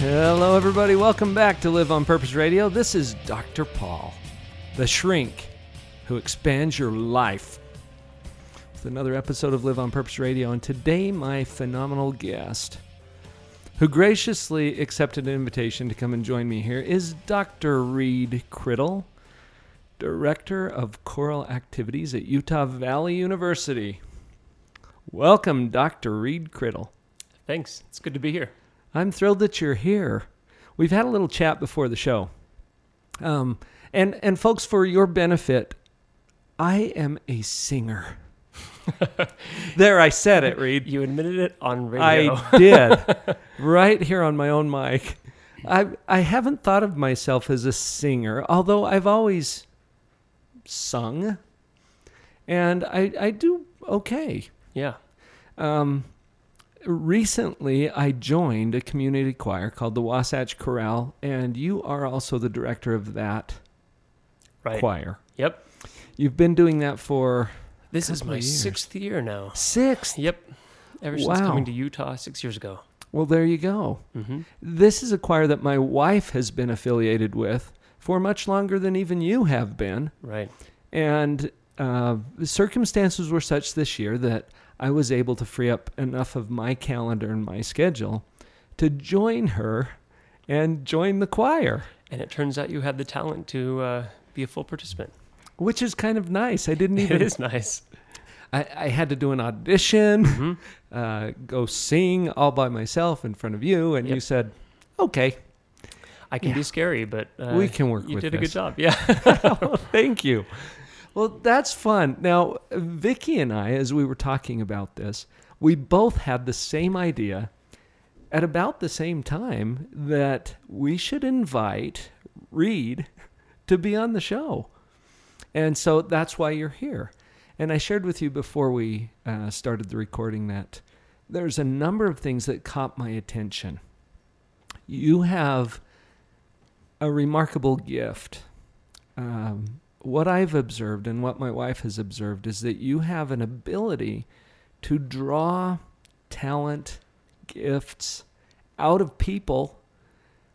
Hello, everybody. Welcome back to Live on Purpose Radio. This is Dr. Paul, the shrink who expands your life, with another episode of Live on Purpose Radio. And today, my phenomenal guest, who graciously accepted an invitation to come and join me here, is Dr. Reed Criddle, Director of Choral Activities at Utah Valley University. Welcome, Dr. Reed Criddle. Thanks. It's good to be here. I'm thrilled that you're here. We've had a little chat before the show. And folks, for your benefit, I am a singer. There, I said it, Reed. You admitted it on radio. I did. Right here on my own mic. I haven't thought of myself as a singer, although I've always sung. And I do okay. Yeah. Recently, I joined a community choir called the Wasatch Chorale, and you are also the director of that choir. Yep. You've been doing that for... This is my sixth year now. Sixth? Yep. Ever since coming to Utah 6 years ago. Well, there you go. Mm-hmm. This is a choir that my wife has been affiliated with for much longer than even you have been. Right. And the circumstances were such this year that I was able to free up enough of my calendar and my schedule to join her and join the choir. And it turns out you had the talent to be a full participant. Which is kind of nice. It is nice. I had to do an audition, go sing all by myself in front of you, and you said, okay. I can be scary, but we can work with this. You did a good job, Well, thank you. Well, that's fun. Now, Vicky and I, as we were talking about this, we both had the same idea at about the same time that we should invite Reed to be on the show. And so that's why you're here. And I shared with you before we started the recording that there's a number of things that caught my attention. You have a remarkable gift. What I've observed and what my wife has observed is that you have an ability to draw talent, gifts out of people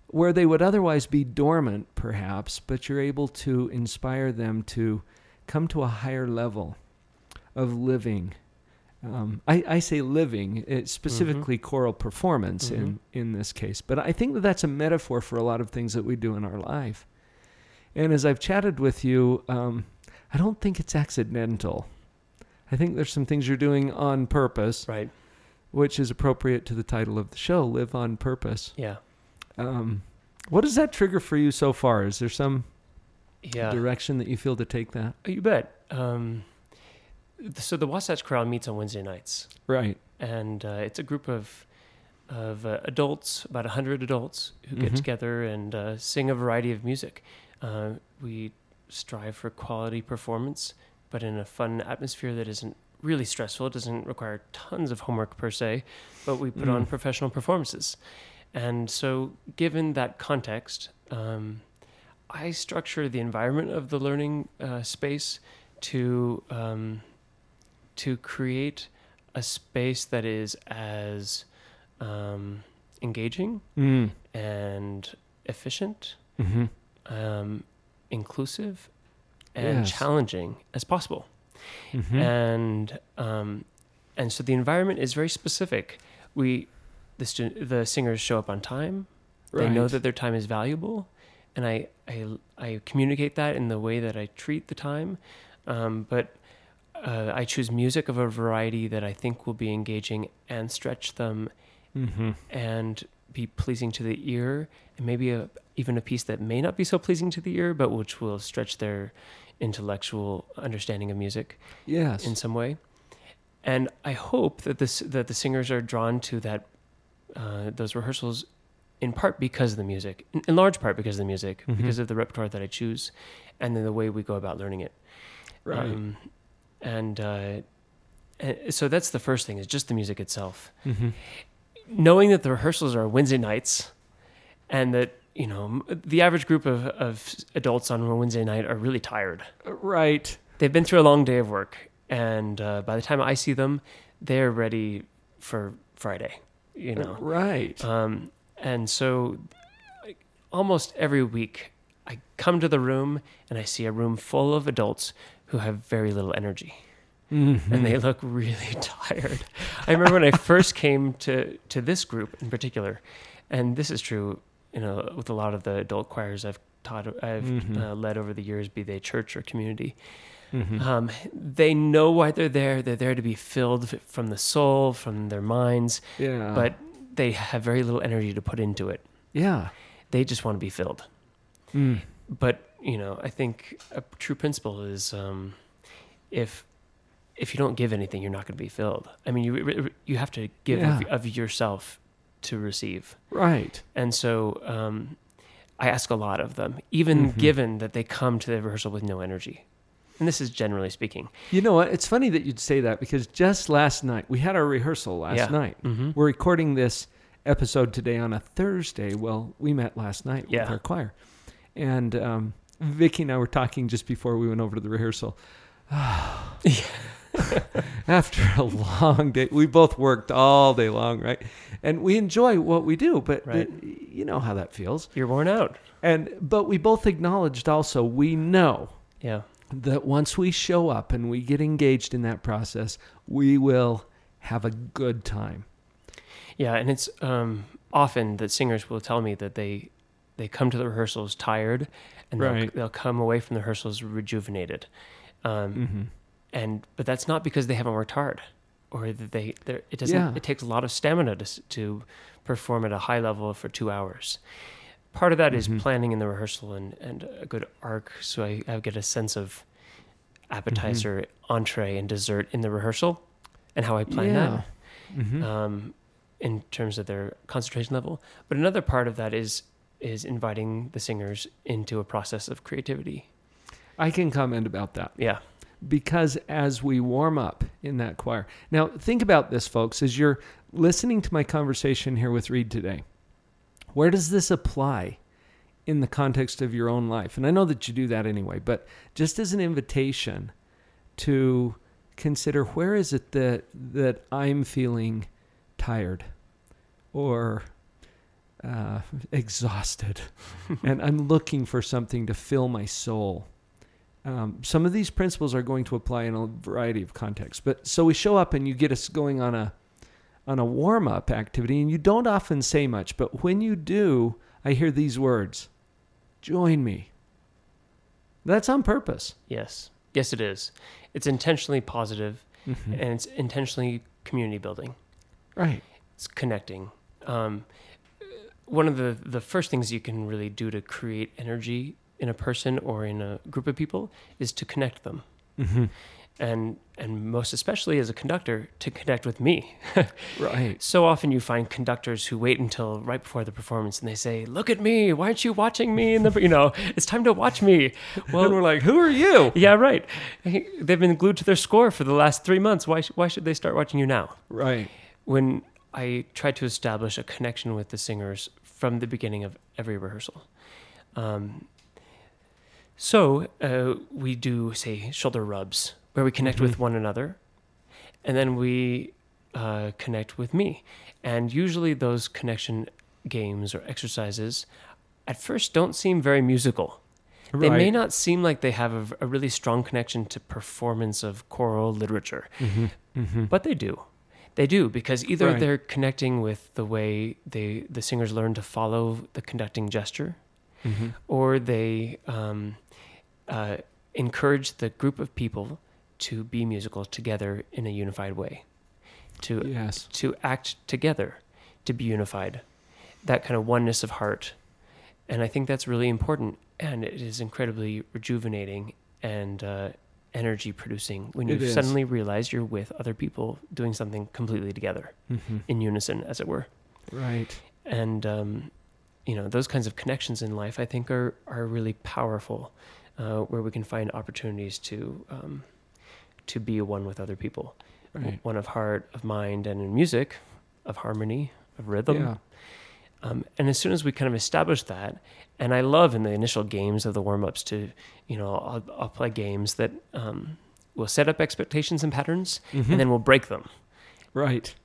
where they would otherwise be dormant, perhaps, but you're able to inspire them to come to a higher level of living. I say living, it's specifically choral performance in this case, but I think that that's a metaphor for a lot of things that we do in our life. And as I've chatted with you, I don't think it's accidental. I think there's some things you're doing on purpose, right? Which is appropriate to the title of the show, Live on Purpose. Yeah. What does that trigger for you so far? Is there some direction that you feel to take that? You bet. So the Wasatch Chorale meets on Wednesday nights. Right. And it's a group of adults, about 100 adults, who get together and sing a variety of music. We strive for quality performance, but in a fun atmosphere that isn't really stressful. It doesn't require tons of homework per se, but we put on professional performances. And so given that context, I structure the environment of the learning space to create a space that is as engaging and efficient, inclusive, and challenging as possible. And so the environment is very specific. The singers show up on time. Right. They know that their time is valuable, and I communicate that in the way that I treat the time. But I choose music of a variety that I think will be engaging and stretch them, and be pleasing to the ear, and maybe even a piece that may not be so pleasing to the ear, but which will stretch their intellectual understanding of music. Yes. In some way, and I hope that the singers are drawn to that. Those rehearsals in part because of the music, in large part because of the music, mm-hmm. because of the repertoire that I choose, and then the way we go about learning it. Right. And so that's the first thing, is just the music itself. Mm-hmm. Knowing that the rehearsals are Wednesday nights, and that, you know, the average group of adults on a Wednesday night are really tired. Right. They've been through a long day of work, and by the time I see them, they're ready for Friday, you know. Right. And so almost every week I come to the room and I see a room full of adults who have very little energy. Mm-hmm. And they look really tired. I remember when I first came to this group in particular, and this is true, you know, with a lot of the adult choirs I've taught, I've mm-hmm. Led over the years, be they church or community. Mm-hmm. They know why they're there. They're there to be filled from the soul, from their minds. Yeah. But they have very little energy to put into it. Yeah. They just want to be filled. Mm. But, you know, I think a true principle is if you don't give anything, you're not going to be filled. I mean, you have to give of yourself to receive. Right. And so I ask a lot of them, even mm-hmm. given that they come to the rehearsal with no energy. And this is generally speaking. You know what? It's funny that you'd say that, because just last night, we had our rehearsal last night. Mm-hmm. We're recording this episode today on a Thursday. Well, we met last night with our choir. And Vicky and I were talking just before we went over to the rehearsal. After a long day, we both worked all day long, right? And we enjoy what we do, but you know how that feels. You're worn out. But we both acknowledged also, we know that once we show up and we get engaged in that process, we will have a good time. Yeah, and it's often that singers will tell me that they come to the rehearsals tired, and they'll come away from the rehearsals rejuvenated. Mm-hmm. But that's not because they haven't worked hard, or that it doesn't. Yeah. It takes a lot of stamina to perform at a high level for 2 hours. Part of that mm-hmm. is planning in the rehearsal and a good arc, so I get a sense of appetizer, mm-hmm. entree, and dessert in the rehearsal, and how I plan that mm-hmm. In terms of their concentration level. But another part of that is inviting the singers into a process of creativity. I can comment about that. Yeah. Because as we warm up in that choir. Now, think about this, folks, as you're listening to my conversation here with Reed today. Where does this apply in the context of your own life? And I know that you do that anyway, but just as an invitation to consider, where is it that I'm feeling tired or exhausted, and I'm looking for something to fill my soul? Some of these principles are going to apply in a variety of contexts. But so we show up and you get us going on a warm-up activity, and you don't often say much, but when you do, I hear these words: join me. That's on purpose. Yes. Yes, it is. It's intentionally positive, mm-hmm. and it's intentionally community building. Right. It's connecting. One of the first things you can really do to create energy in a person or in a group of people is to connect them. Mm-hmm. And most especially as a conductor, to connect with me. Right. So often you find conductors who wait until right before the performance and they say, "Look at me, why aren't you watching me? It's time to watch me." Well, and we're like, "Who are you?" Yeah, right. They've been glued to their score for the last 3 months. Why should they start watching you now? Right. When I try to establish a connection with the singers from the beginning of every rehearsal. So we do, say, shoulder rubs, where we connect mm-hmm. with one another, and then we connect with me. And usually those connection games or exercises at first don't seem very musical. Right. They may not seem like they have a really strong connection to performance of choral literature, mm-hmm. Mm-hmm. but they do. They do, because either they're connecting with the way the singers learn to follow the conducting gesture, mm-hmm. or they encourage the group of people to be musical together in a unified way, to act together, to be unified, that kind of oneness of heart. And I think that's really important, and it is incredibly rejuvenating and energy-producing when you suddenly realize you're with other people doing something completely together, mm-hmm. in unison, as it were. Right. And you know, those kinds of connections in life, I think, are really powerful, where we can find opportunities to be one with other people, right. One of heart, of mind, and in music, of harmony, of rhythm. Yeah. And as soon as we kind of establish that, and I love in the initial games of the warm-ups to, you know, I'll play games that will set up expectations and patterns, mm-hmm. and then we'll break them. Right.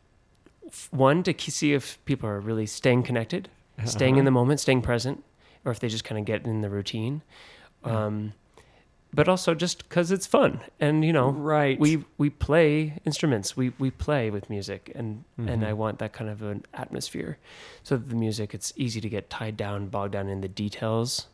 One, to see if people are really staying connected, uh-huh. staying in the moment, staying present, or if they just kind of get in the routine. Yeah. But also just because it's fun, and you know, right. We play instruments, we play with music, and mm-hmm. and I want that kind of an atmosphere. So the music, it's easy to get tied down, bogged down in the details.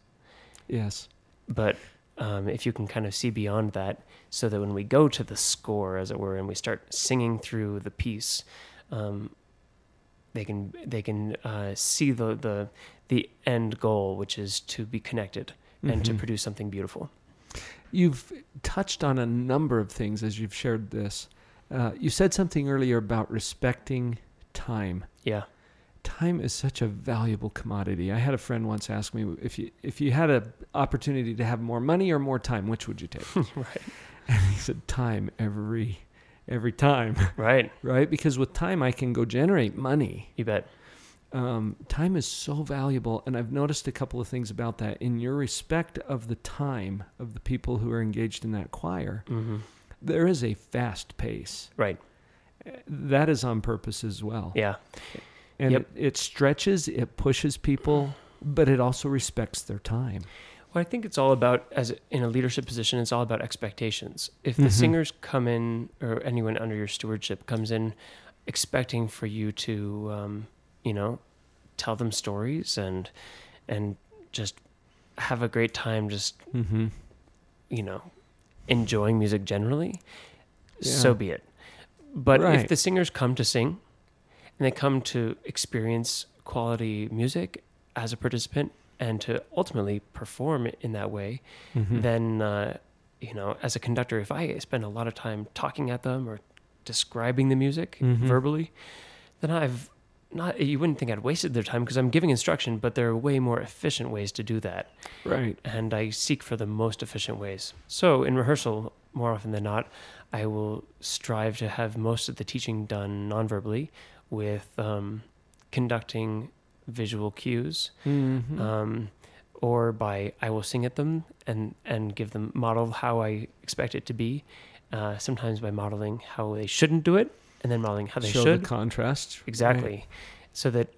Yes, but if you can kind of see beyond that, so that when we go to the score, as it were, and we start singing through the piece, they can see the end goal, which is to be connected mm-hmm. and to produce something beautiful. You've touched on a number of things as you've shared this. You said something earlier about respecting time. Yeah. Time is such a valuable commodity. I had a friend once ask me, if you had an opportunity to have more money or more time, which would you take? Right. And he said, time every time. Right. Right? Because with time, I can go generate money. You bet. Time is so valuable, and I've noticed a couple of things about that. In your respect of the time of the people who are engaged in that choir, mm-hmm. there is a fast pace. Right. That is on purpose as well. Yeah. And yep. it stretches, it pushes people, but it also respects their time. Well, I think it's all about, as in a leadership position, it's all about expectations. If the mm-hmm. singers come in, or anyone under your stewardship comes in expecting for you to... you know, tell them stories and just have a great time just, mm-hmm. you know, enjoying music generally, yeah. so be it. But right. if the singers come to sing and they come to experience quality music as a participant and to ultimately perform in that way, mm-hmm. then, you know, as a conductor, if I spend a lot of time talking at them or describing the music mm-hmm. verbally, then you wouldn't think I'd wasted their time because I'm giving instruction, but there are way more efficient ways to do that. Right. And I seek for the most efficient ways. So in rehearsal, more often than not, I will strive to have most of the teaching done non-verbally with conducting visual cues, mm-hmm. Or by I will sing at them and give them model how I expect it to be, sometimes by modeling how they shouldn't do it. And then modeling how they should. Show the contrast. Exactly. Right. So that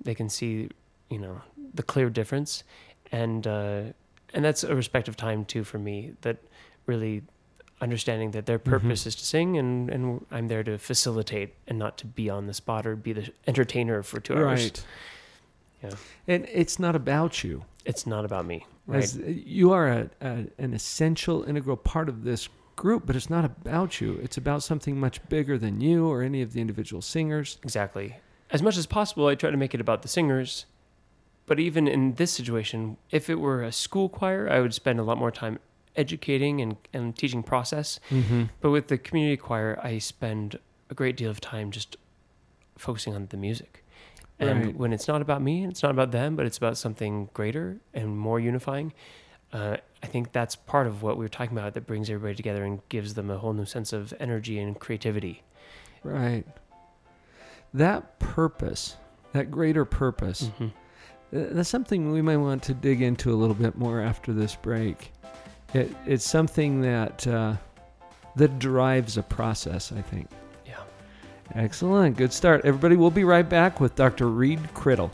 they can see, you know, the clear difference. And that's a respect of time, too, for me, that really understanding that their purpose mm-hmm. is to sing and I'm there to facilitate and not to be on the spot or be the entertainer for 2 hours. Right. Yeah. And it's not about you. It's not about me. Right. You are an essential, integral part of this group, but it's not about you. It's about something much bigger than you or any of the individual singers. Exactly. As much as possible, I try to make it about the singers, but even in this situation, if it were a school choir, I would spend a lot more time educating and teaching process. Mm-hmm. But with the community choir, I spend a great deal of time just focusing on the music. And right. when it's not about me, it's not about them, but it's about something greater and more unifying, I think that's part of what we were talking about that brings everybody together and gives them a whole new sense of energy and creativity. Right. That purpose, that greater purpose, mm-hmm. that's something we might want to dig into a little bit more after this break. It's something that drives a process, I think. Yeah. Excellent. Good start. Everybody, we'll be right back with Dr. Reed Criddle.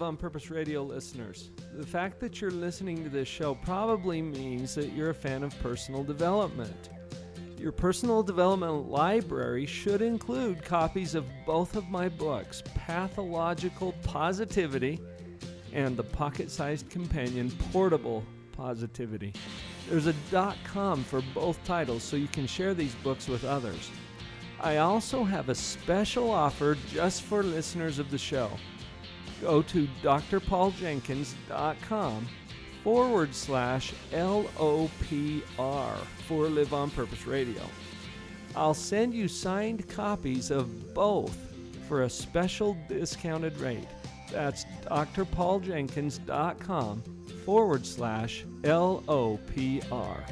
On Purpose Radio listeners, the fact that you're listening to this show probably means that you're a fan of personal development. Your personal development library should include copies of both of my books, Pathological Positivity and the pocket-sized companion Portable Positivity. There's a .com for both titles, so you can share these books with others. I also have a special offer just for listeners of the show. go to drpauljenkins.com/LOPR for Live on Purpose Radio. I'll send you signed copies of both for a special discounted rate. That's drpauljenkins.com/LOPR.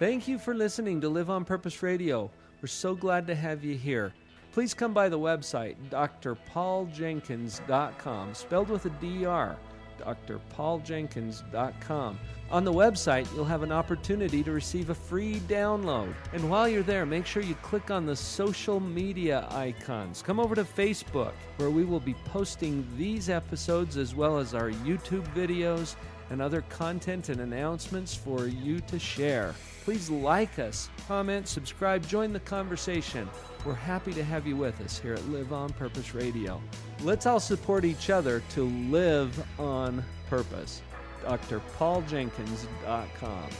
Thank you for listening to Live on Purpose Radio. We're so glad to have you here. Please come by the website, drpauljenkins.com, spelled with a DR, drpauljenkins.com. On the website, you'll have an opportunity to receive a free download. And while you're there, make sure you click on the social media icons. Come over to Facebook, where we will be posting these episodes as well as our YouTube videos and other content and announcements for you to share. Please like us, comment, subscribe, join the conversation. We're happy to have you with us here at Live on Purpose Radio. Let's all support each other to live on purpose. drpauljenkins.com.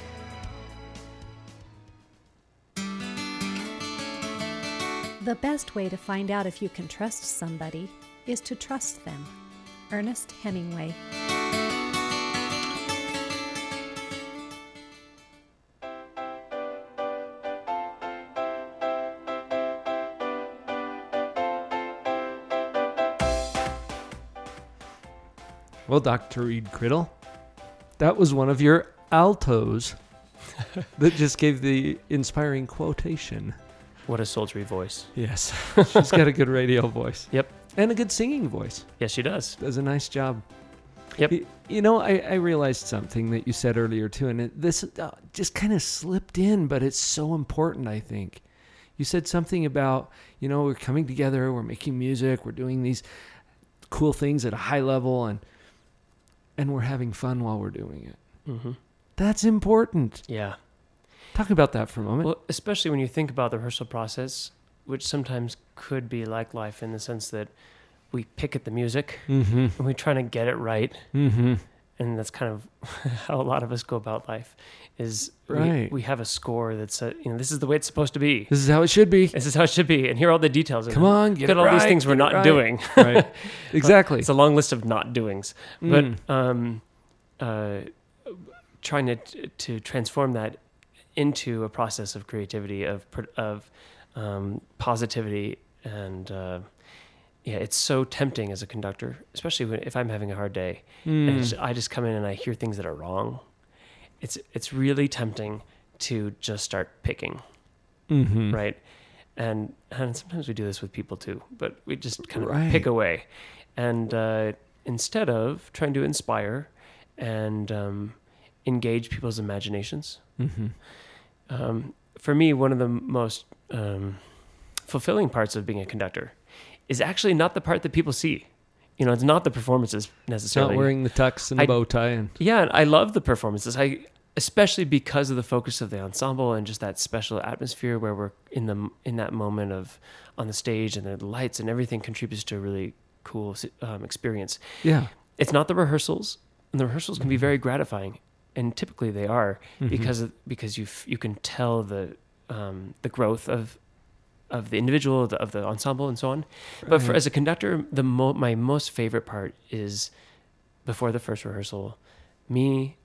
The best way to find out if you can trust somebody is to trust them. Ernest Hemingway. Well, Dr. Reed Criddle, that was one of your altos that just gave the inspiring quotation. What a sultry voice. Yes. She's got a good radio voice. Yep. And a good singing voice. Yes, she does. Does a nice job. Yep. You know, I realized something that you said earlier, too, and this just kind of slipped in, but it's so important, I think. You said something about, you know, we're coming together, we're making music, we're doing these cool things at a high level, and we're having fun while we're doing it. Mm-hmm. That's important. Yeah. Talk about that for a moment. Well, especially when you think about the rehearsal process, which sometimes could be like life in the sense that we pick at the music, mm-hmm. and we're trying to get it right. Mm-hmm. And that's kind of how a lot of us go about life is right. we have a score that's, this is the way it's supposed to be. This is how it should be. This is how it should be. And here are all the details. Come on, get it all right. These things we're not doing. Right. Exactly. It's a long list of not doings. But trying to transform that into a process of creativity, of positivity, and... Yeah, it's so tempting as a conductor, especially if I'm having a hard day. Mm. And I just come in and I hear things that are wrong. It's really tempting to just start picking, mm-hmm. right? And sometimes we do this with people too, but we just kind of pick away. And instead of trying to inspire and engage people's imaginations, mm-hmm. For me, one of the most fulfilling parts of being a conductor is actually not the part that people see. You know, it's not the performances necessarily. Not wearing the tux and the bow tie. And I love the performances, especially because of the focus of the ensemble and just that special atmosphere where we're in that moment of on the stage, and the lights and everything contributes to a really cool experience. Yeah. It's not the rehearsals, and the rehearsals can be very gratifying, and typically they are, mm-hmm. because you can tell the growth of the individual, of the ensemble, and so on. Right. But as a conductor, my most favorite part is before the first rehearsal, me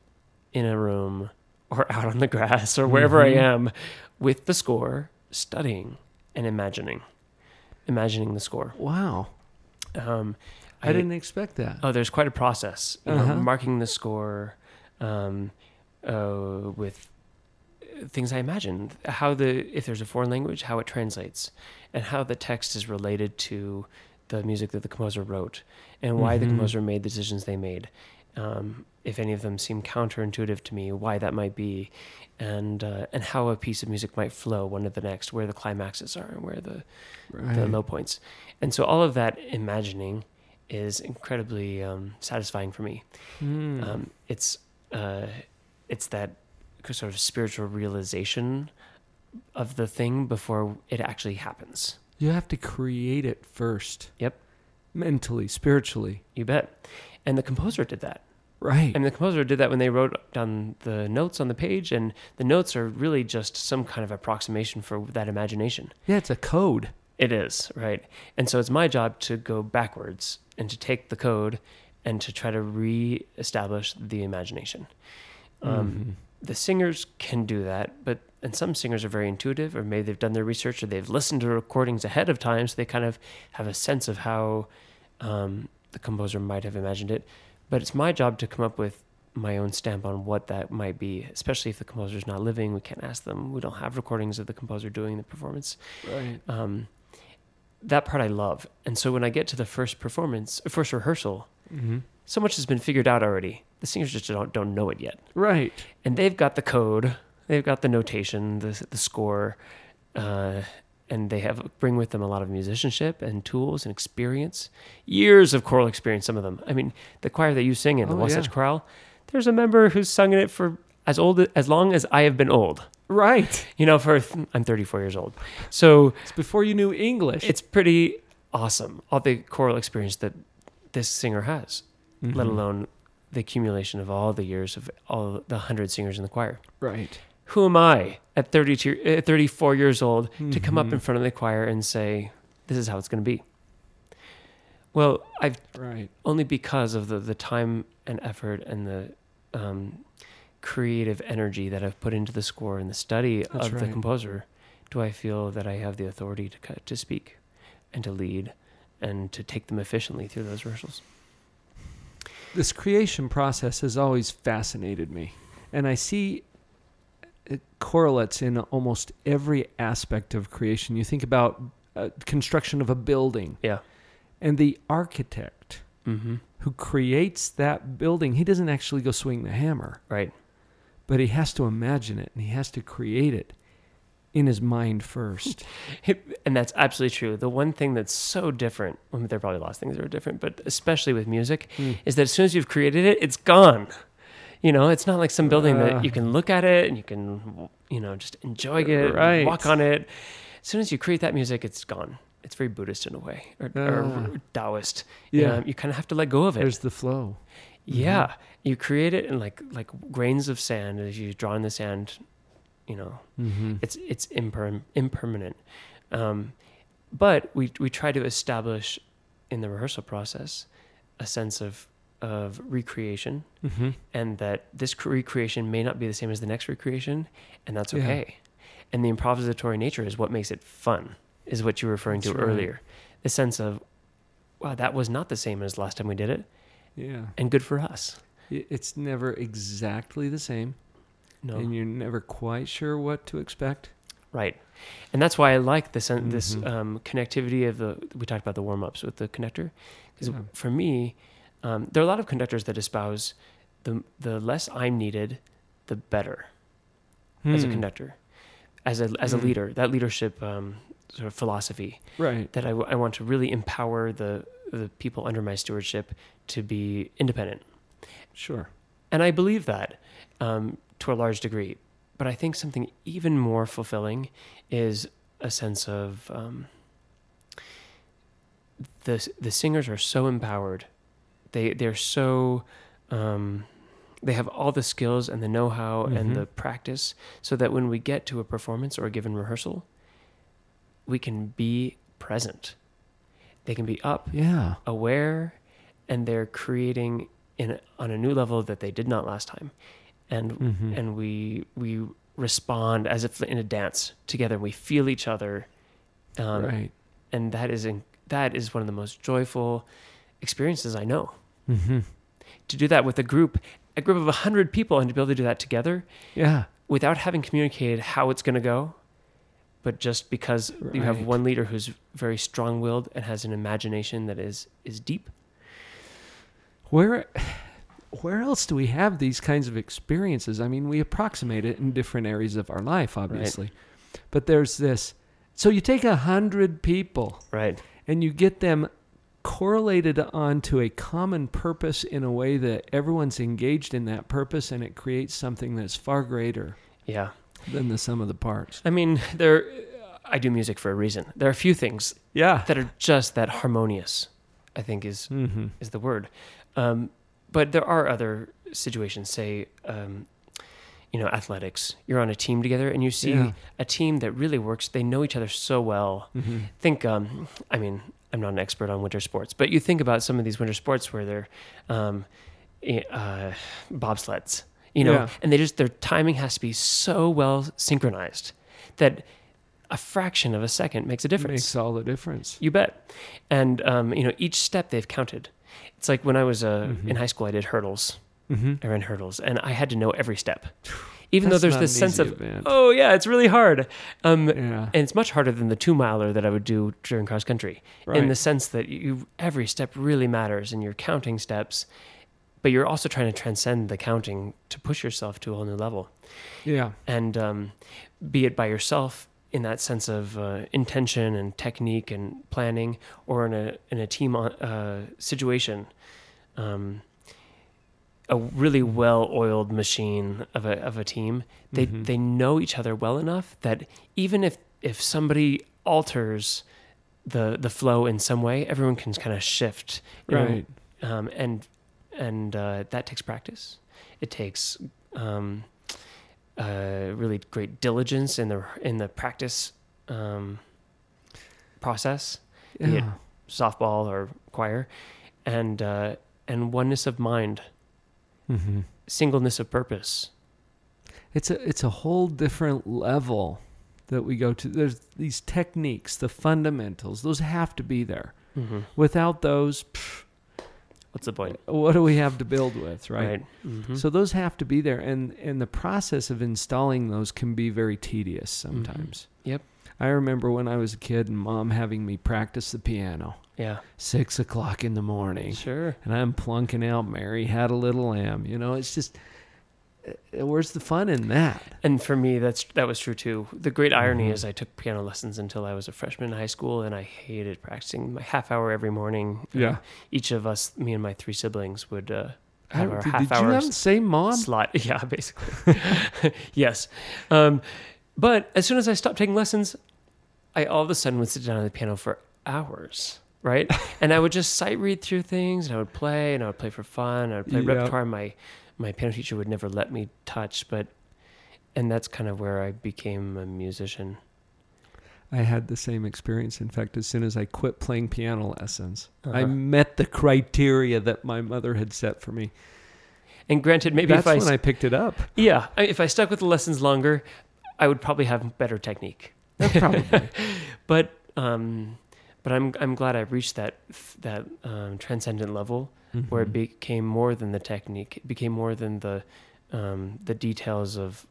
in a room or out on the grass or wherever mm-hmm. I am with the score, studying and imagining the score. Wow. I didn't expect that. Oh, there's quite a process. Uh-huh. Marking the score with things I imagined, if there's a foreign language, how it translates, and how the text is related to the music that the composer wrote, and why mm-hmm. the composer made the decisions they made. If any of them seem counterintuitive to me, why that might be, and how a piece of music might flow one to the next, where the climaxes are and where the low points. And so all of that imagining is incredibly satisfying for me. Mm. It's that sort of spiritual realization of the thing before it actually happens. You have to create it first. Yep. Mentally, spiritually. You bet. And the composer did that. Right. And the composer did that when they wrote down the notes on the page, and the notes are really just some kind of approximation for that imagination. Yeah, it's a code. It is, right. And so it's my job to go backwards and to take the code and to try to reestablish the imagination. The singers can do that, but and some singers are very intuitive, or maybe they've done their research, or they've listened to recordings ahead of time, so they kind of have a sense of how the composer might have imagined it. But it's my job to come up with my own stamp on what that might be, especially if the composer's not living. We can't ask them. We don't have recordings of the composer doing the performance. Right. That part I love. And so when I get to the first rehearsal, so much has been figured out already. The singers just don't know it yet. Right. And they've got the code. They've got the notation, the score, and they bring with them a lot of musicianship and tools and experience. Years of choral experience, some of them. I mean, the choir that you sing in, the Wasatch Chorale, there's a member who's sung in it for as long as I have been old. Right. You know, I'm 34 years old. So it's before you knew English. It's pretty awesome, all the choral experience that this singer has, let alone the accumulation of all the years of all the 100 singers in the choir. Right. Who am I at 34 years old to come up in front of the choir and say, this is how it's going to be? Well, only because of the time and effort and the creative energy that I've put into the score and the study of the composer do I feel that I have the authority to speak and to lead and to take them efficiently through those rehearsals. This creation process has always fascinated me, and I see it correlates in almost every aspect of creation. You think about construction of a building. Yeah. And the architect who creates that building, he doesn't actually go swing the hammer. Right. But he has to imagine it, and he has to create it in his mind first. And that's absolutely true. The one thing that's so different, well, there are probably lots of things that are different, but especially with music, is that as soon as you've created it, it's gone. You know, it's not like some building that you can look at it and you can, you know, just enjoy it, and walk on it. As soon as you create that music, it's gone. It's very Buddhist in a way, or Taoist. Yeah. You kind of have to let go of it. There's the flow. Yeah. Mm-hmm. You create it in like grains of sand as you draw in the sand, you know. Mm-hmm. It's impermanent. But we try to establish in the rehearsal process a sense of recreation, and that this recreation may not be the same as the next recreation, and that's okay. Yeah. And the improvisatory nature is what makes it fun, is what you were referring to earlier. The sense of, wow, that was not the same as last time we did it. Yeah. And good for us. It's never exactly the same. No. And you're never quite sure what to expect. Right. And that's why I like this connectivity of we talked about the warm-ups with the conductor. Because for me, there are a lot of conductors that espouse the less I'm needed, the better as a conductor, as a leader, that leadership sort of philosophy, right? That I want to really empower the people under my stewardship to be independent. Sure. And I believe that to a large degree, but I think something even more fulfilling is a sense of the singers are so empowered. They're so, they have all the skills and the know-how and the practice, so that when we get to a performance or a given rehearsal, we can be present. They can be up, aware, and they're creating on a new level that they did not last time. And we respond as if in a dance together. We feel each other, and that is one of the most joyful experiences I know. To do that with a group of 100 people, and to be able to do that together, without having communicated how it's going to go, but just because you have one leader who's very strong-willed and has an imagination that is deep. Where else do we have these kinds of experiences? I mean, we approximate it in different areas of our life, obviously, but there's this. So you take 100 people, and you get them correlated onto a common purpose in a way that everyone's engaged in that purpose, and it creates something that's far greater than the sum of the parts. I mean, I do music for a reason. There are a few things that are just that harmonious, I think is the word. But there are other situations, say, athletics. You're on a team together and you see a team that really works. They know each other so well. Mm-hmm. Think, I'm not an expert on winter sports, but you think about some of these winter sports where they're bobsleds, and their timing has to be so well synchronized that a fraction of a second makes a difference. Makes all the difference. You bet. And, each step they've counted. It's like when I was in high school, I did hurdles. Mm-hmm. I ran hurdles, and I had to know every step. Even though there's this sense of, it's really hard. And it's much harder than the 2-miler that I would do during cross country, in the sense that every step really matters, and you're counting steps, but you're also trying to transcend the counting to push yourself to a whole new level. Yeah. And be it by yourself, in that sense of intention and technique and planning, or in a team situation, a really well-oiled machine of a team, they know each other well enough that even if somebody alters the flow in some way, everyone can kind of shift, and that takes practice. It takes really great diligence in the practice process, be it softball or choir, and oneness of mind. Mm-hmm. Singleness of purpose. It's a whole different level that we go to. There's these techniques, the fundamentals. Those have to be there. Mm-hmm. Without those, what's the point? What do we have to build with, right? Mm-hmm. So those have to be there, and the process of installing those can be very tedious sometimes. Mm-hmm. Yep. I remember when I was a kid and Mom having me practice the piano. Yeah. 6:00 in the morning. Sure. And I'm plunking out Mary Had a Little Lamb. It's just, where's the fun in that? And for me, that was true too. The great irony is I took piano lessons until I was a freshman in high school, and I hated practicing my half hour every morning. Yeah. Each of us, me and my 3 siblings, would have our half hour slot. Did you have the same mom? Yeah, basically. Yes. But as soon as I stopped taking lessons, I all of a sudden would sit down at the piano for hours, right? And I would just sight read through things, and I would play, for fun. I would play repertoire. My piano teacher would never let me touch, and that's kind of where I became a musician. I had the same experience. In fact, as soon as I quit playing piano lessons, I met the criteria that my mother had set for me. And granted, maybe that's when I picked it up. Yeah, if I stuck with the lessons longer, I would probably have better technique. Probably. But I'm glad I reached that transcendent level where it became more than the technique. It became more than the details of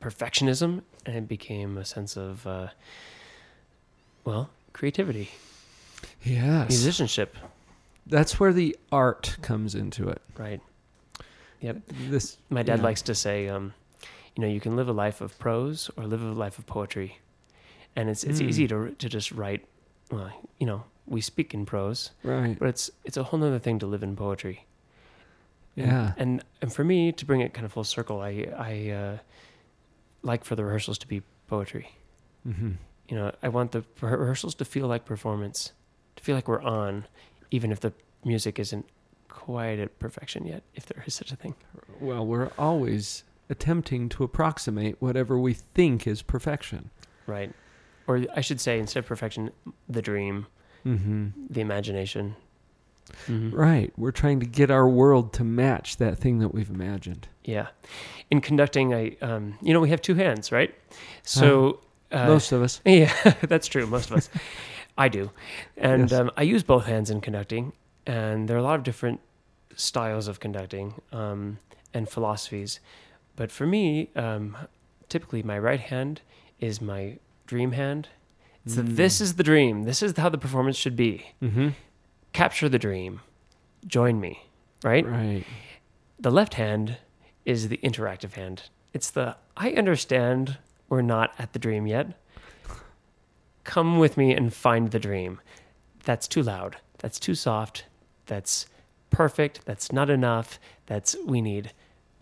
perfectionism, and it became a sense of creativity. Yes. Musicianship. That's where the art comes into it. Right. Yep. My dad likes to say, you can live a life of prose or live a life of poetry. And it's easy to just write, we speak in prose. Right. But it's a whole nother thing to live in poetry. Yeah. And for me, to bring it kind of full circle, I like for the rehearsals to be poetry. Mm-hmm. I want the rehearsals to feel like performance, to feel like we're on, even if the music isn't quite at perfection yet, if there is such a thing. Well, we're always attempting to approximate whatever we think is perfection. Right. Or I should say, instead of perfection, the dream, the imagination. Mm-hmm. Right. We're trying to get our world to match that thing that we've imagined. Yeah. In conducting, we have 2 hands, right? So most of us. Yeah, that's true. Most of us. I do. And yes. I use both hands in conducting. And there are a lot of different styles of conducting and philosophies. But for me, typically my right hand is my dream hand. So this is the dream. This is how the performance should be. Mm-hmm. Capture the dream. Join me. Right? Right. The left hand is the interactive hand. It's I understand we're not at the dream yet. Come with me and find the dream. That's too loud. That's too soft. That's perfect. That's not enough. That's we need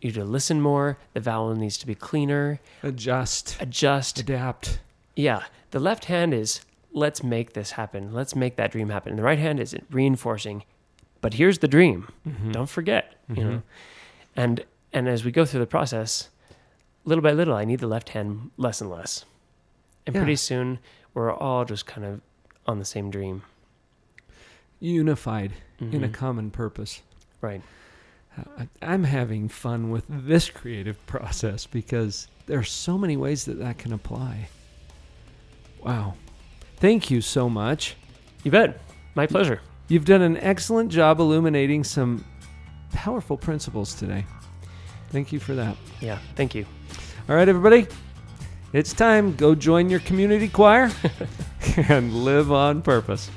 you to listen more. The vowel needs to be cleaner. Adjust. Adapt. Yeah. The left hand is, let's make this happen. Let's make that dream happen. And the right hand is reinforcing, But here's the dream. Mm-hmm. Don't forget, mm-hmm. you know. And as we go through the process, little by little, I need the left hand less and less. And pretty soon, we're all just kind of on the same dream. Unified mm-hmm. in a common purpose. Right. I'm having fun with this creative process because there are so many ways that that can apply. Wow. Thank you so much. You bet. My pleasure. You've done an excellent job illuminating some powerful principles today. Thank you for that. Yeah, thank you. All right, everybody. It's time. Go join your community choir and live on purpose.